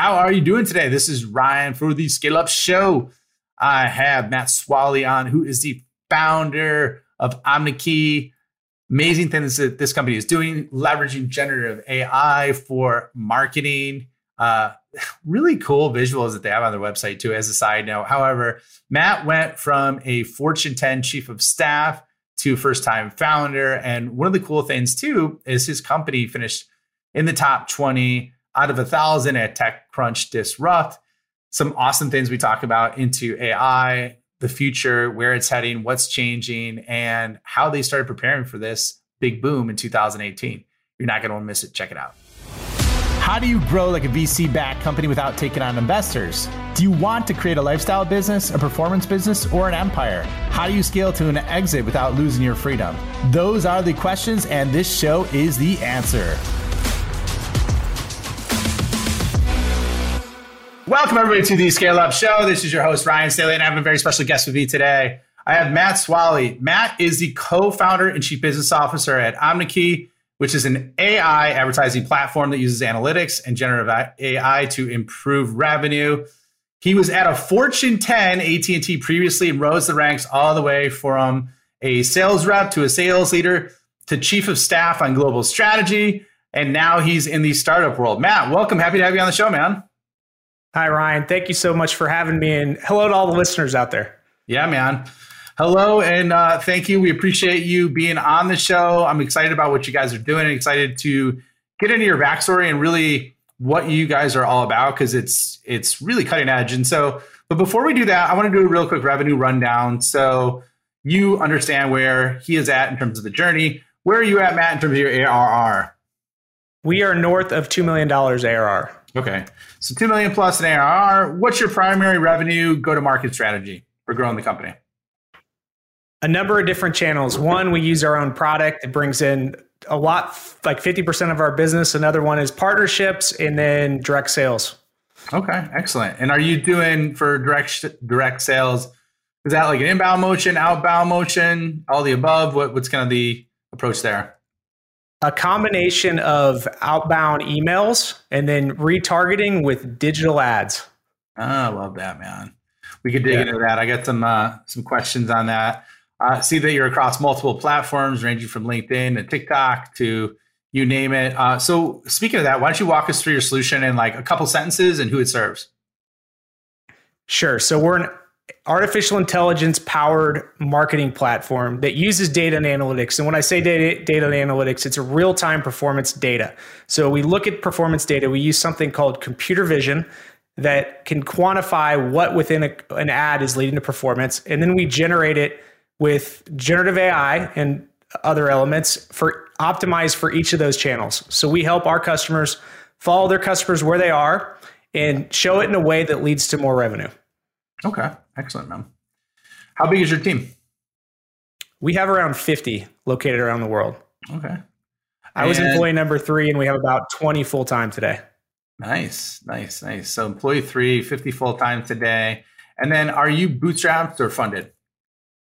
How are you doing today? This is Ryan for the Scale Up Show. I have Matt Swalley on, who is the founder of Omneky. Amazing things that this company is doing, leveraging generative AI for marketing. Really cool visuals that they have on their website too, as a side note. However, Matt went from a Fortune 10 chief of staff to first-time founder. And one of the cool things too is his company finished in the top 20 out of 1,000 at TechCrunch Disrupt. Some awesome things we talk about into AI, the future, where it's heading, what's changing, and how they started preparing for this big boom in 2018. You're not going to miss it. Check it out. How do you grow like a VC-backed company without taking on investors? Do you want to create a lifestyle business, a performance business, or an empire? How do you scale to an exit without losing your freedom? Those are the questions, and this show is the answer. Welcome, everybody, to the Scale Up Show. This is your host, Ryan Staley, and I have a very special guest with me today. I have Matt Swalley. Matt is the co-founder and chief business officer at Omneky, which is an AI advertising platform that uses analytics and generative AI to improve revenue. He was at a Fortune 10 AT&T previously and rose the ranks all the way from a sales rep to a sales leader to chief of staff on global strategy. And now he's in the startup world. Matt, welcome. Happy to have you on the show, man. Hi, Ryan. Thank you so much for having me. And hello to all the listeners out there. Yeah, man. Hello, and thank you. We appreciate you being on the show. I'm excited about what you guys are doing and excited to get into your backstory and really what you guys are all about, because it's really cutting edge. And so, but before we do that, I want to do a real quick revenue rundown so you understand where he is at in terms of the journey. Where are you at, Matt, in terms of your ARR? We are north of $2 million ARR. Okay, so 2 million plus in ARR. What's your primary revenue go-to-market strategy for growing the company? A number of different channels. One, we use our own product. It brings in a lot, like 50% of our business. Another one is partnerships, and then direct sales. Okay, excellent. And are you doing for direct sales? Is that like an inbound motion, outbound motion, all the above? What's kind of the approach there? A combination of outbound emails and then retargeting with digital ads. Oh, I love that, man. We could dig into that. I got some questions on that. See that you're across multiple platforms, ranging from LinkedIn to TikTok to you name it. So speaking of that, why don't you walk us through your solution in like a couple sentences and who it serves? Sure. So we're an artificial intelligence powered marketing platform that uses data and analytics. And when I say data and analytics, it's a real-time performance data. So we look at performance data. We use something called computer vision that can quantify what within an ad is leading to performance. And then we generate it with generative AI and other elements for optimized for each of those channels. So we help our customers follow their customers where they are and show it in a way that leads to more revenue. Okay, excellent, man. How big is your team? We have around 50 located around the world. Okay. I was employee number 3, and we have about 20 full-time today. Nice. So employee 3, 50 full-time today. And then are you bootstrapped or funded?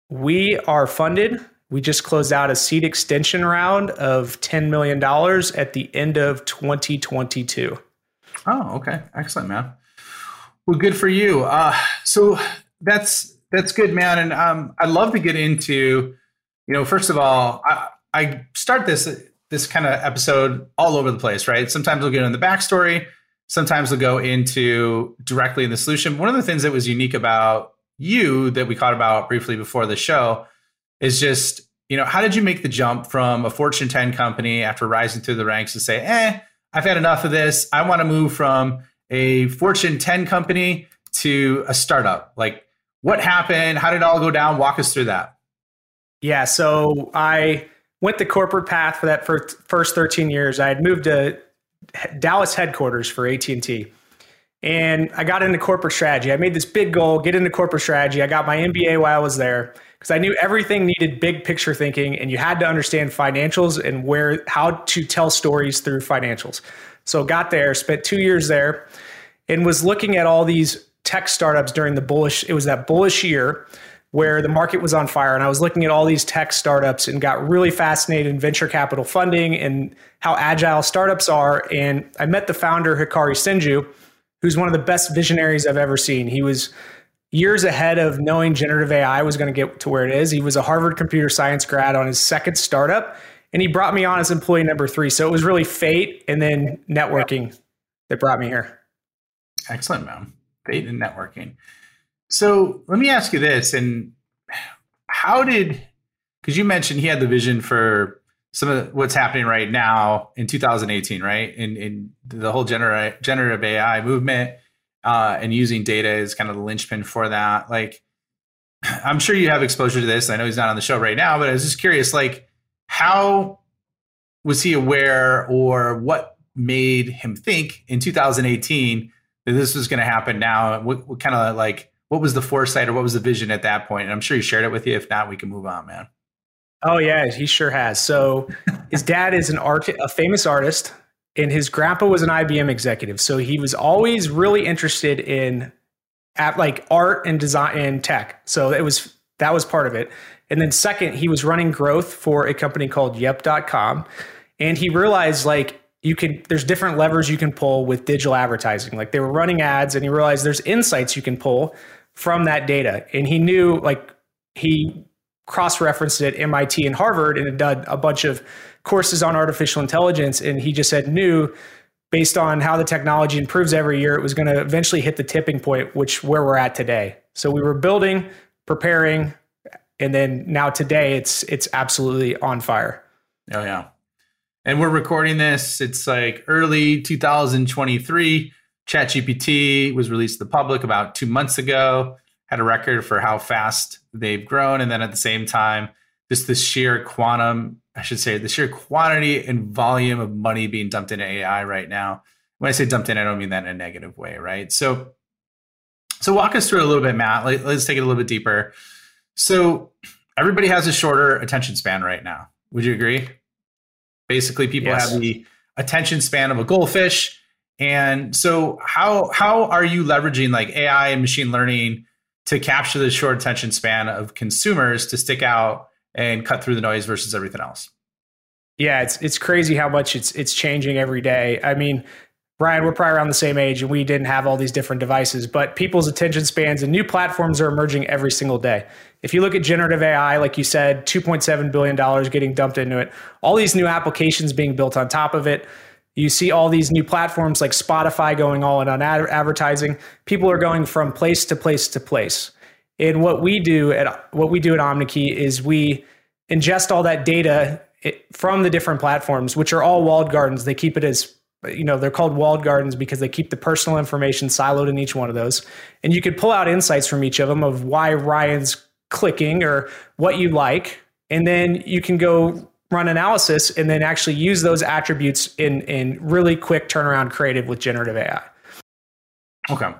We are funded. We just closed out a seed extension round of $10 million at the end of 2022. Oh, okay. Excellent, man. Well, good for you. So that's good, man. And I'd love to get into, first of all, I start this kind of episode all over the place, right? Sometimes we'll get into the backstory. Sometimes we'll go into directly in the solution. One of the things that was unique about you that we caught about briefly before the show is just, how did you make the jump from a Fortune 10 company after rising through the ranks to say, I've had enough of this. I want to move from a Fortune 10 company to a startup. Like, what happened? How did it all go down? Walk us through that. Yeah. So I went the corporate path for that first 13 years. I had moved to Dallas headquarters for AT&T. And I got into corporate strategy. I made this big goal, get into corporate strategy. I got my MBA while I was there because I knew everything needed big picture thinking, and you had to understand financials and how to tell stories through financials. So got there, spent 2 years there, and was looking at all these tech startups during it was that bullish year where the market was on fire. And I was looking at all these tech startups and got really fascinated in venture capital funding and how agile startups are. And I met the founder, Hikari Senju, who's one of the best visionaries I've ever seen. He was years ahead of knowing generative AI was going to get to where it is. He was a Harvard computer science grad on his second startup, and he brought me on as employee number 3. So it was really fate and then networking that brought me here. Excellent, man. Fate and networking. So let me ask you this, and how did, because you mentioned he had the vision for some of what's happening right now in 2018, right? In the whole generative AI movement and using data is kind of the linchpin for that. Like, I'm sure you have exposure to this. I know he's not on the show right now, but I was just curious, like, how was he aware, or what made him think in 2018 that this was going to happen now? What kind of like, what was the foresight or what was the vision at that point? And I'm sure he shared it with you. If not, we can move on, man. Oh yeah, he sure has. So his dad is a famous artist, and his grandpa was an IBM executive. So he was always really interested in art and design and tech. So that was part of it. And then second, he was running growth for a company called yep.com. And he realized there's different levers you can pull with digital advertising. Like, they were running ads, and he realized there's insights you can pull from that data. And he knew, he cross-referenced it at MIT and Harvard, and had done a bunch of courses on artificial intelligence. And he just knew, based on how the technology improves every year, it was going to eventually hit the tipping point, which where we're at today. So we were building, preparing, and then now today it's absolutely on fire. Oh yeah. And we're recording this. It's early 2023. ChatGPT was released to the public about 2 months ago. Had a record for how fast they've grown. And then at the same time, just the sheer quantity and volume of money being dumped into AI right now. When I say dumped in, I don't mean that in a negative way, right? So walk us through a little bit, Matt. Let's take it a little bit deeper. So everybody has a shorter attention span right now. Would you agree? Basically, people Yes. have the attention span of a goldfish. And so how are you leveraging AI and machine learning to capture the short attention span of consumers to stick out and cut through the noise versus everything else? Yeah, it's crazy how much it's changing every day. I mean, Ryan, we're probably around the same age, and we didn't have all these different devices, but people's attention spans and new platforms are emerging every single day. If you look at generative AI, like you said, $2.7 billion getting dumped into it, all these new applications being built on top of it. You see all these new platforms like Spotify going all in on advertising. People are going from place to place to place. And what we do at Omneky is we ingest all that data from the different platforms, which are all walled gardens. They keep it as, they're called walled gardens because they keep the personal information siloed in each one of those. And you could pull out insights from each of them of why Ryan's clicking or what you like. And then you can go run analysis and then actually use those attributes in really quick turnaround creative with generative AI. Okay.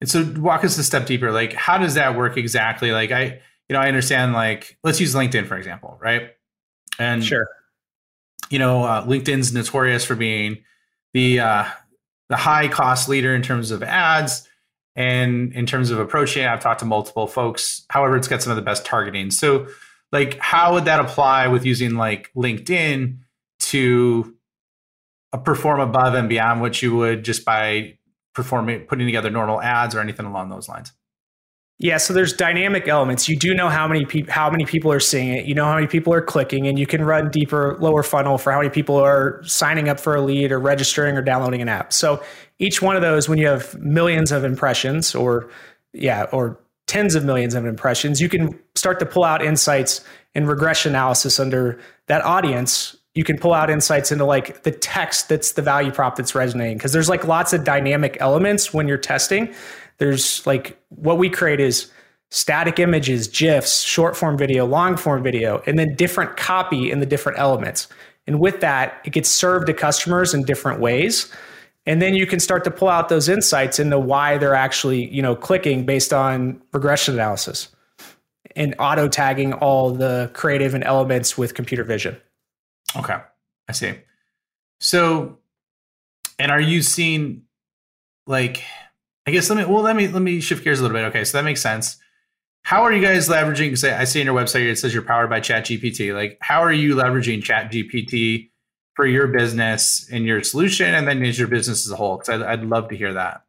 And so walk us a step deeper. How does that work exactly? I understand, let's use LinkedIn, for example, right? And sure. LinkedIn's notorious for being the high cost leader in terms of ads and in terms of approaching. I've talked to multiple folks. However, it's got some of the best targeting. So how would that apply with using LinkedIn to perform above and beyond what you would just by putting together normal ads or anything along those lines? Yeah, so there's dynamic elements. You do know how many people are seeing it. You know how many people are clicking, and you can run deeper, lower funnel for how many people are signing up for a lead or registering or downloading an app. So each one of those, when you have millions of impressions or tens of millions of impressions, you can start to pull out insights and regression analysis under that audience. You can pull out insights into the text that's the value prop that's resonating. Because there's lots of dynamic elements when you're testing. There's what we create is static images, GIFs, short form video, long form video, and then different copy in the different elements. And with that, it gets served to customers in different ways. And then you can start to pull out those insights into why they're actually, clicking based on regression analysis and auto tagging all the creative and elements with computer vision. Okay, I see. So, and are you seeing let me shift gears a little bit. Okay, so that makes sense. How are you guys leveraging? Because I see on your website, it says you're powered by ChatGPT. How are you leveraging ChatGPT for your business and your solution, and then as your business as a whole? Because I'd love to hear that.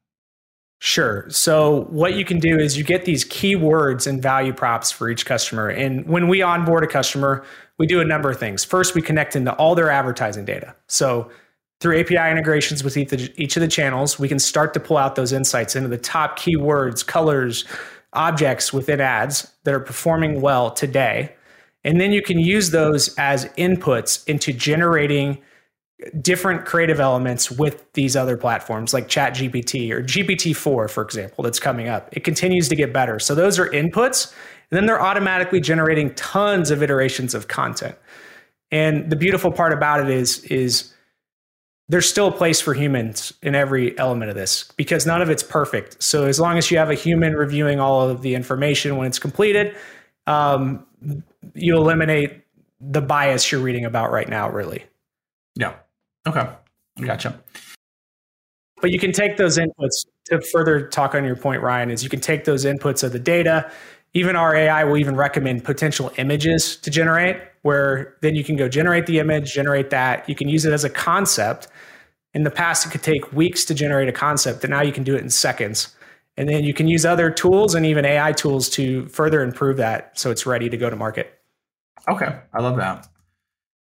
Sure. So what you can do is you get these keywords and value props for each customer. And when we onboard a customer, we do a number of things. First, we connect into all their advertising data. So through API integrations with each of the channels, we can start to pull out those insights into the top keywords, colors, objects within ads that are performing well today. And then you can use those as inputs into generating different creative elements with these other platforms like ChatGPT or GPT-4, for example, that's coming up. It continues to get better. So those are inputs, and then they're automatically generating tons of iterations of content. And the beautiful part about it is there's still a place for humans in every element of this because none of it's perfect. So as long as you have a human reviewing all of the information when it's completed, you eliminate the bias you're reading about right now, really. Yeah. Okay. Gotcha. But you can take those inputs to further talk on your point, Ryan, is you can take those inputs of the data. Even our AI will even recommend potential images to generate, where then you can go generate the image, generate that. You can use it as a concept. In the past, it could take weeks to generate a concept, and now you can do it in seconds. And then you can use other tools and even AI tools to further improve that so it's ready to go to market. Okay. I love that.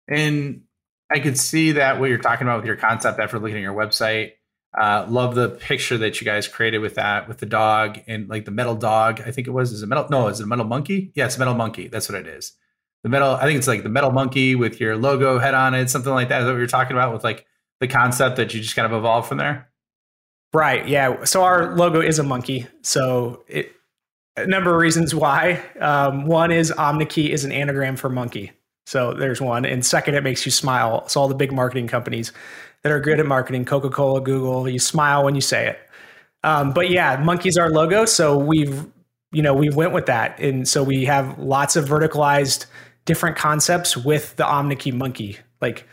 And I could see that what you're talking about with your concept after looking at your website. Love the picture that you guys created with that, with the dog and like the metal dog. I think it was, is it a metal monkey? Yeah, it's a metal monkey. That's what it is. The metal, I think it's like the metal monkey with your logo head on it, something like that. Is that what you're talking about with like the concept that you just kind of evolved from there? Right. Yeah. So our logo is a monkey. So a number of reasons why. One is Omneky is an anagram for monkey. So there's one. And second, it makes you smile. So all the big marketing companies that are good at marketing, Coca-Cola, Google, you smile when you say it. But yeah, monkey's our logo. So we went with that. And so we have lots of verticalized different concepts with the Omneky monkey. Like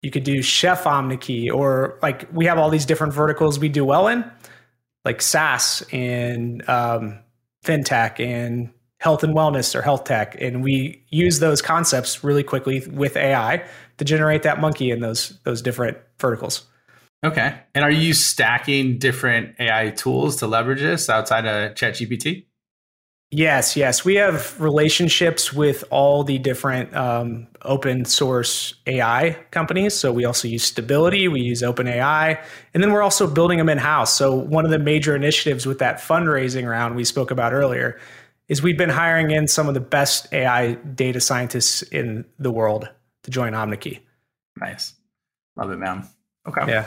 you could do Chef Omneky, or like we have all these different verticals we do well in, like SaaS and FinTech and health and wellness or health tech. And we use those concepts really quickly with AI to generate that monkey in those different verticals. Okay. And are you stacking different AI tools to leverage this outside of ChatGPT? Yes. We have relationships with all the different open source AI companies. So we also use Stability, we use OpenAI, and then we're also building them in-house. So one of the major initiatives with that fundraising round we spoke about earlier is we've been hiring in some of the best AI data scientists in the world to join Omneky. Nice. Love it, man. Okay. Yeah.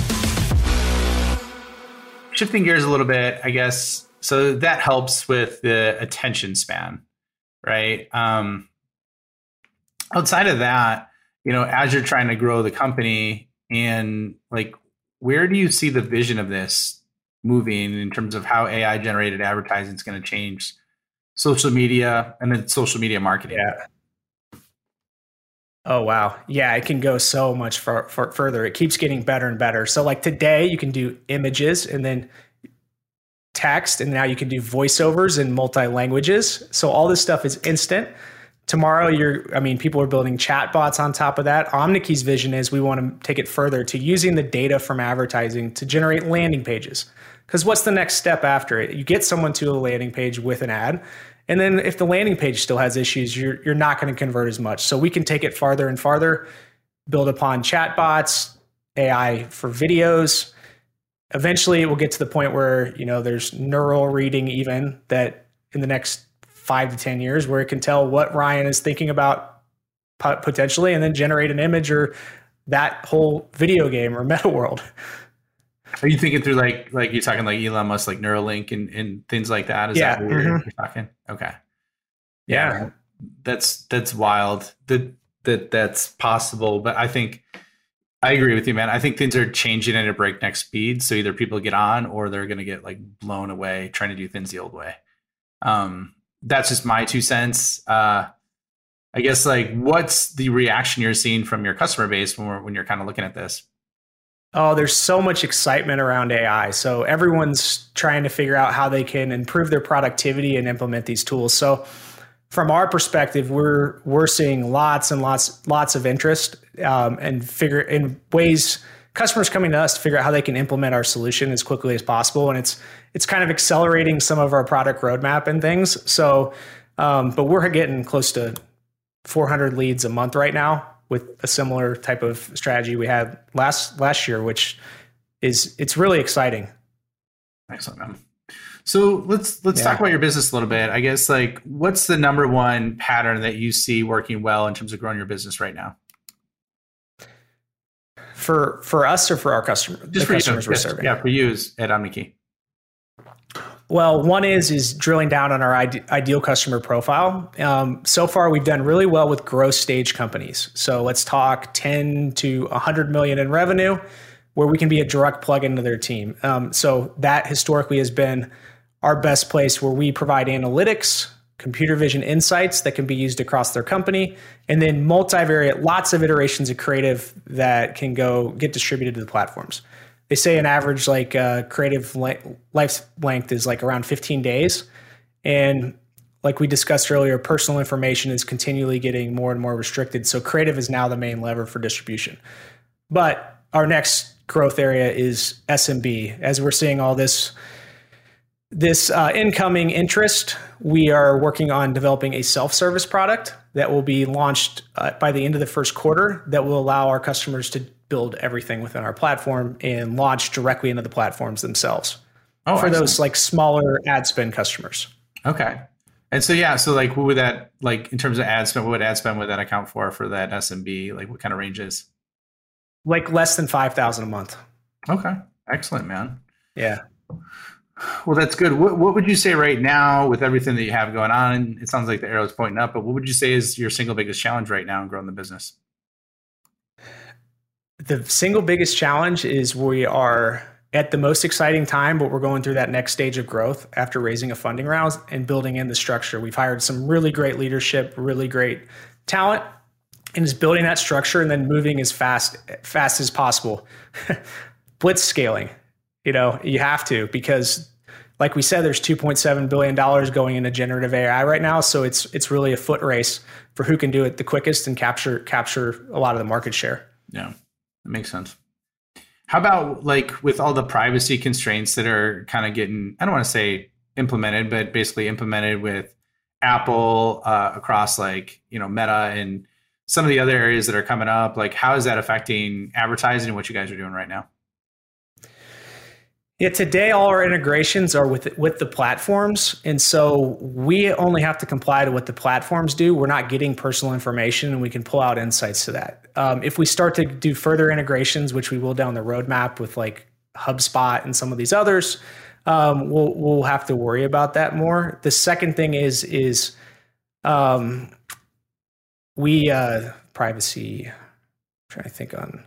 Shifting gears a little bit, I guess, so that helps with the attention span, right? Outside of that, as you're trying to grow the company and like, where do you see the vision of this moving in terms of how AI generated advertising is going to change social media and then social media marketing? Yeah. Oh, wow. Yeah, it can go so much further. It keeps getting better and better. So like today you can do images and then text, and now you can do voiceovers in multi-languages. So all this stuff is instant. Tomorrow people are building chat bots on top of that. Omneky's vision is we want to take it further to using the data from advertising to generate landing pages. Because what's the next step after it? You get someone to a landing page with an ad. And then if the landing page still has issues, you're not going to convert as much. So we can take it farther and farther, build upon chatbots, AI for videos. Eventually, it will get to the point where, there's neural reading even that in the next 5 to 10 years where it can tell what Ryan is thinking about potentially and then generate an image or that whole video game or meta world. Are you thinking through like you're talking like Elon Musk, like Neuralink and things like that? Is that what you're talking? Okay. Yeah. That's wild that's possible. But I think I agree with you, man. I think things are changing at a breakneck speed. So either people get on or they're going to get like blown away trying to do things the old way. That's just my 2 cents. I guess, like, what's the reaction you're seeing from your customer base when you're kind of looking at this? Oh, there's so much excitement around AI. So everyone's trying to figure out how they can improve their productivity and implement these tools. So from our perspective, we're seeing lots of interest and figure in ways customers coming to us to figure out how they can implement our solution as quickly as possible. And it's kind of accelerating some of our product roadmap and things. So, but we're getting close to 400 leads a month right now with a similar type of strategy we had last year, which is, it's really exciting. Excellent, man. So let's talk about your business a little bit. I guess, like, what's the number one pattern that you see working well in terms of growing your business right now? For us or for our customers? Just for customers we're serving. Yeah, for you at Omneky. Well, one is drilling down on our ideal customer profile. So far, we've done really well with growth stage companies. So let's talk 10 to 100 million in revenue, where we can be a direct plug into their team. So that historically has been our best place, where we provide analytics, computer vision insights that can be used across their company, and then multivariate, lots of iterations of creative that can go get distributed to the platforms. They say an average like creative life length is like around 15 days. And like we discussed earlier, personal information is continually getting more and more restricted. So creative is now the main lever for distribution. But our next growth area is SMB. As we're seeing all this incoming interest, we are working on developing a self-service product that will be launched by the end of the first quarter that will allow our customers to build everything within our platform and launch directly into the platforms themselves for excellent. Those like smaller ad spend customers. Okay. And so, like what would that, like in terms of ad spend, what would ad spend would that account for that SMB? Like what kind of range is? Like less than 5,000 a month. Okay. Excellent, man. Yeah. Well, that's good. What would you say right now with everything that you have going on? It sounds like the arrow's pointing up, but what would you say is your single biggest challenge right now in growing the business? The single biggest challenge is we are at the most exciting time, but we're going through that next stage of growth after raising a funding round and building in the structure. We've hired some really great leadership, really great talent, and is building that structure and then moving as fast as possible. Blitz scaling, you have to, because like we said, there's $2.7 billion going into generative AI right now. So it's really a foot race for who can do it the quickest and capture a lot of the market share. Yeah. That makes sense. How about like with all the privacy constraints that are kind of getting, I don't want to say implemented, but basically implemented with Apple across like, Meta and some of the other areas that are coming up, like how is that affecting advertising and what you guys are doing right now? Yeah, today all our integrations are with the platforms. And so we only have to comply to what the platforms do. We're not getting personal information and we can pull out insights to that. If we start to do further integrations, which we will down the roadmap with like HubSpot and some of these others, we'll have to worry about that more. The second thing is we privacy, I'm trying to think on.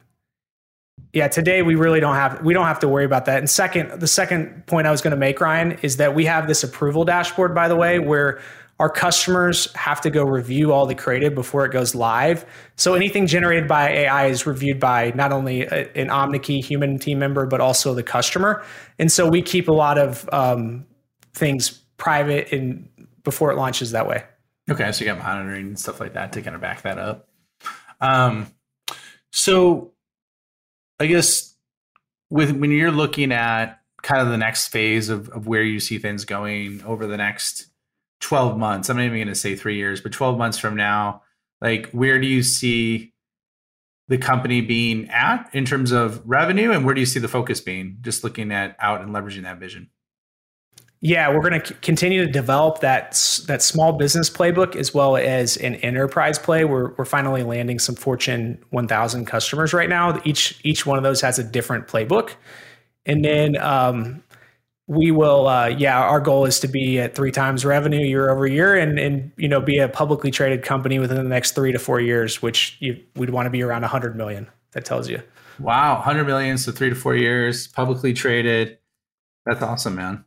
Yeah, today we really don't have to worry about that. And the second point I was going to make, Ryan, is that we have this approval dashboard, by the way, where our customers have to go review all the creative before it goes live. So anything generated by AI is reviewed by not only an Omneky human team member, but also the customer. And so we keep a lot of things private and before it launches that way. Okay, so you got monitoring and stuff like that to kind of back that up. So I guess when you're looking at kind of the next phase of where you see things going over the next 12 months, I'm not even going to say 3 years, but 12 months from now, like where do you see the company being at in terms of revenue and where do you see the focus being? Just looking at out and leveraging that vision. Yeah, we're going to continue to develop that small business playbook as well as an enterprise play. We're finally landing some Fortune 1000 customers right now. Each one of those has a different playbook. And then we will, our goal is to be at 3 times revenue year over year and, you know, be a publicly traded company within the next 3 to 4 years, which we'd want to be around 100 million. That tells you. Wow. 100 million. So 3 to 4 years, publicly traded. That's awesome, man.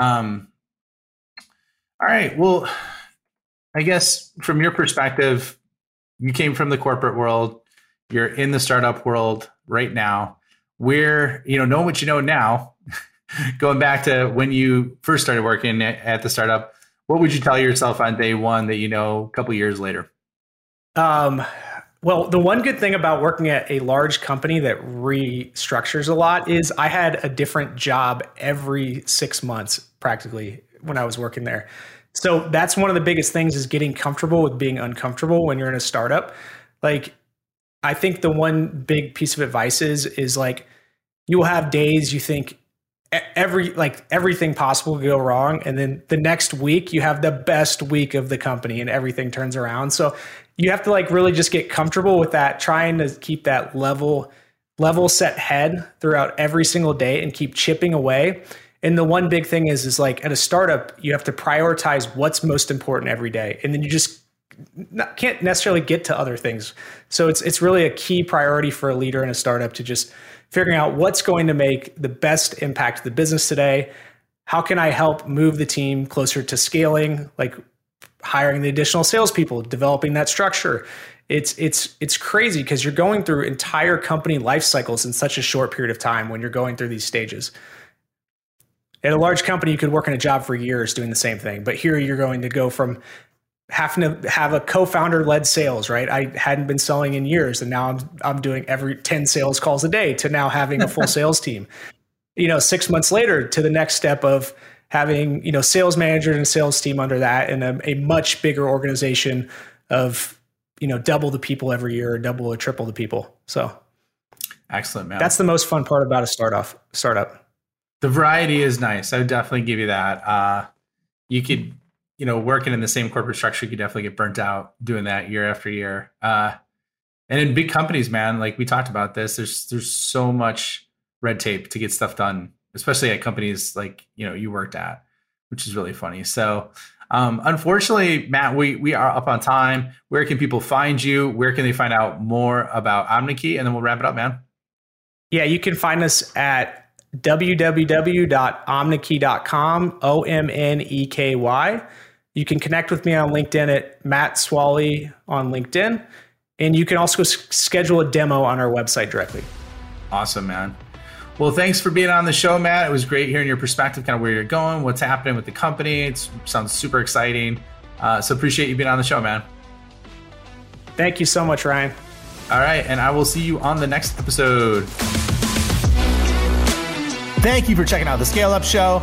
All right. Well, I guess from your perspective, you came from the corporate world, you're in the startup world right now. Where, you know what you know now, going back to when you first started working at the startup, what would you tell yourself on day one that, you know, a couple of years later? Well, the one good thing about working at a large company that restructures a lot is I had a different job every 6 months, practically, when I was working there. So that's one of the biggest things, is getting comfortable with being uncomfortable when you're in a startup. Like, I think the one big piece of advice is like, you will have days you think everything possible could go wrong. And then the next week you have the best week of the company and everything turns around. So you have to like really just get comfortable with that, trying to keep that level set head throughout every single day and keep chipping away. And the one big thing is like at a startup, you have to prioritize what's most important every day. And then you just can't necessarily get to other things. So it's really a key priority for a leader in a startup to just figuring out what's going to make the best impact to the business today. How can I help move the team closer to scaling, like hiring the additional salespeople, developing that structure? It's crazy because you're going through entire company life cycles in such a short period of time when you're going through these stages. At a large company, you could work in a job for years doing the same thing, but here you're going to go from having to have a co-founder led sales, right? I hadn't been selling in years and now I'm doing every 10 sales calls a day to now having a full sales team, 6 months later to the next step of having, sales manager and sales team under that and a much bigger organization of, double the people every year, or double or triple the people. So excellent, man. That's the most fun part about a startup. The variety is nice. I would definitely give you that. You could, working in the same corporate structure, you could definitely get burnt out doing that year after year. And in big companies, man, like we talked about this, there's so much red tape to get stuff done, especially at companies like, you worked at, which is really funny. So unfortunately, Matt, we are up on time. Where can people find you? Where can they find out more about Omneky? And then we'll wrap it up, man. Yeah, you can find us at www.omneky.com, Omneky. You can connect with me on LinkedIn at Matt Swalley on LinkedIn. And you can also schedule a demo on our website directly. Awesome, man. Well, thanks for being on the show, Matt. It was great hearing your perspective, kind of where you're going, what's happening with the company. It sounds super exciting. So appreciate you being on the show, man. Thank you so much, Ryan. All right. And I will see you on the next episode. Thank you for checking out the Scale Up Show.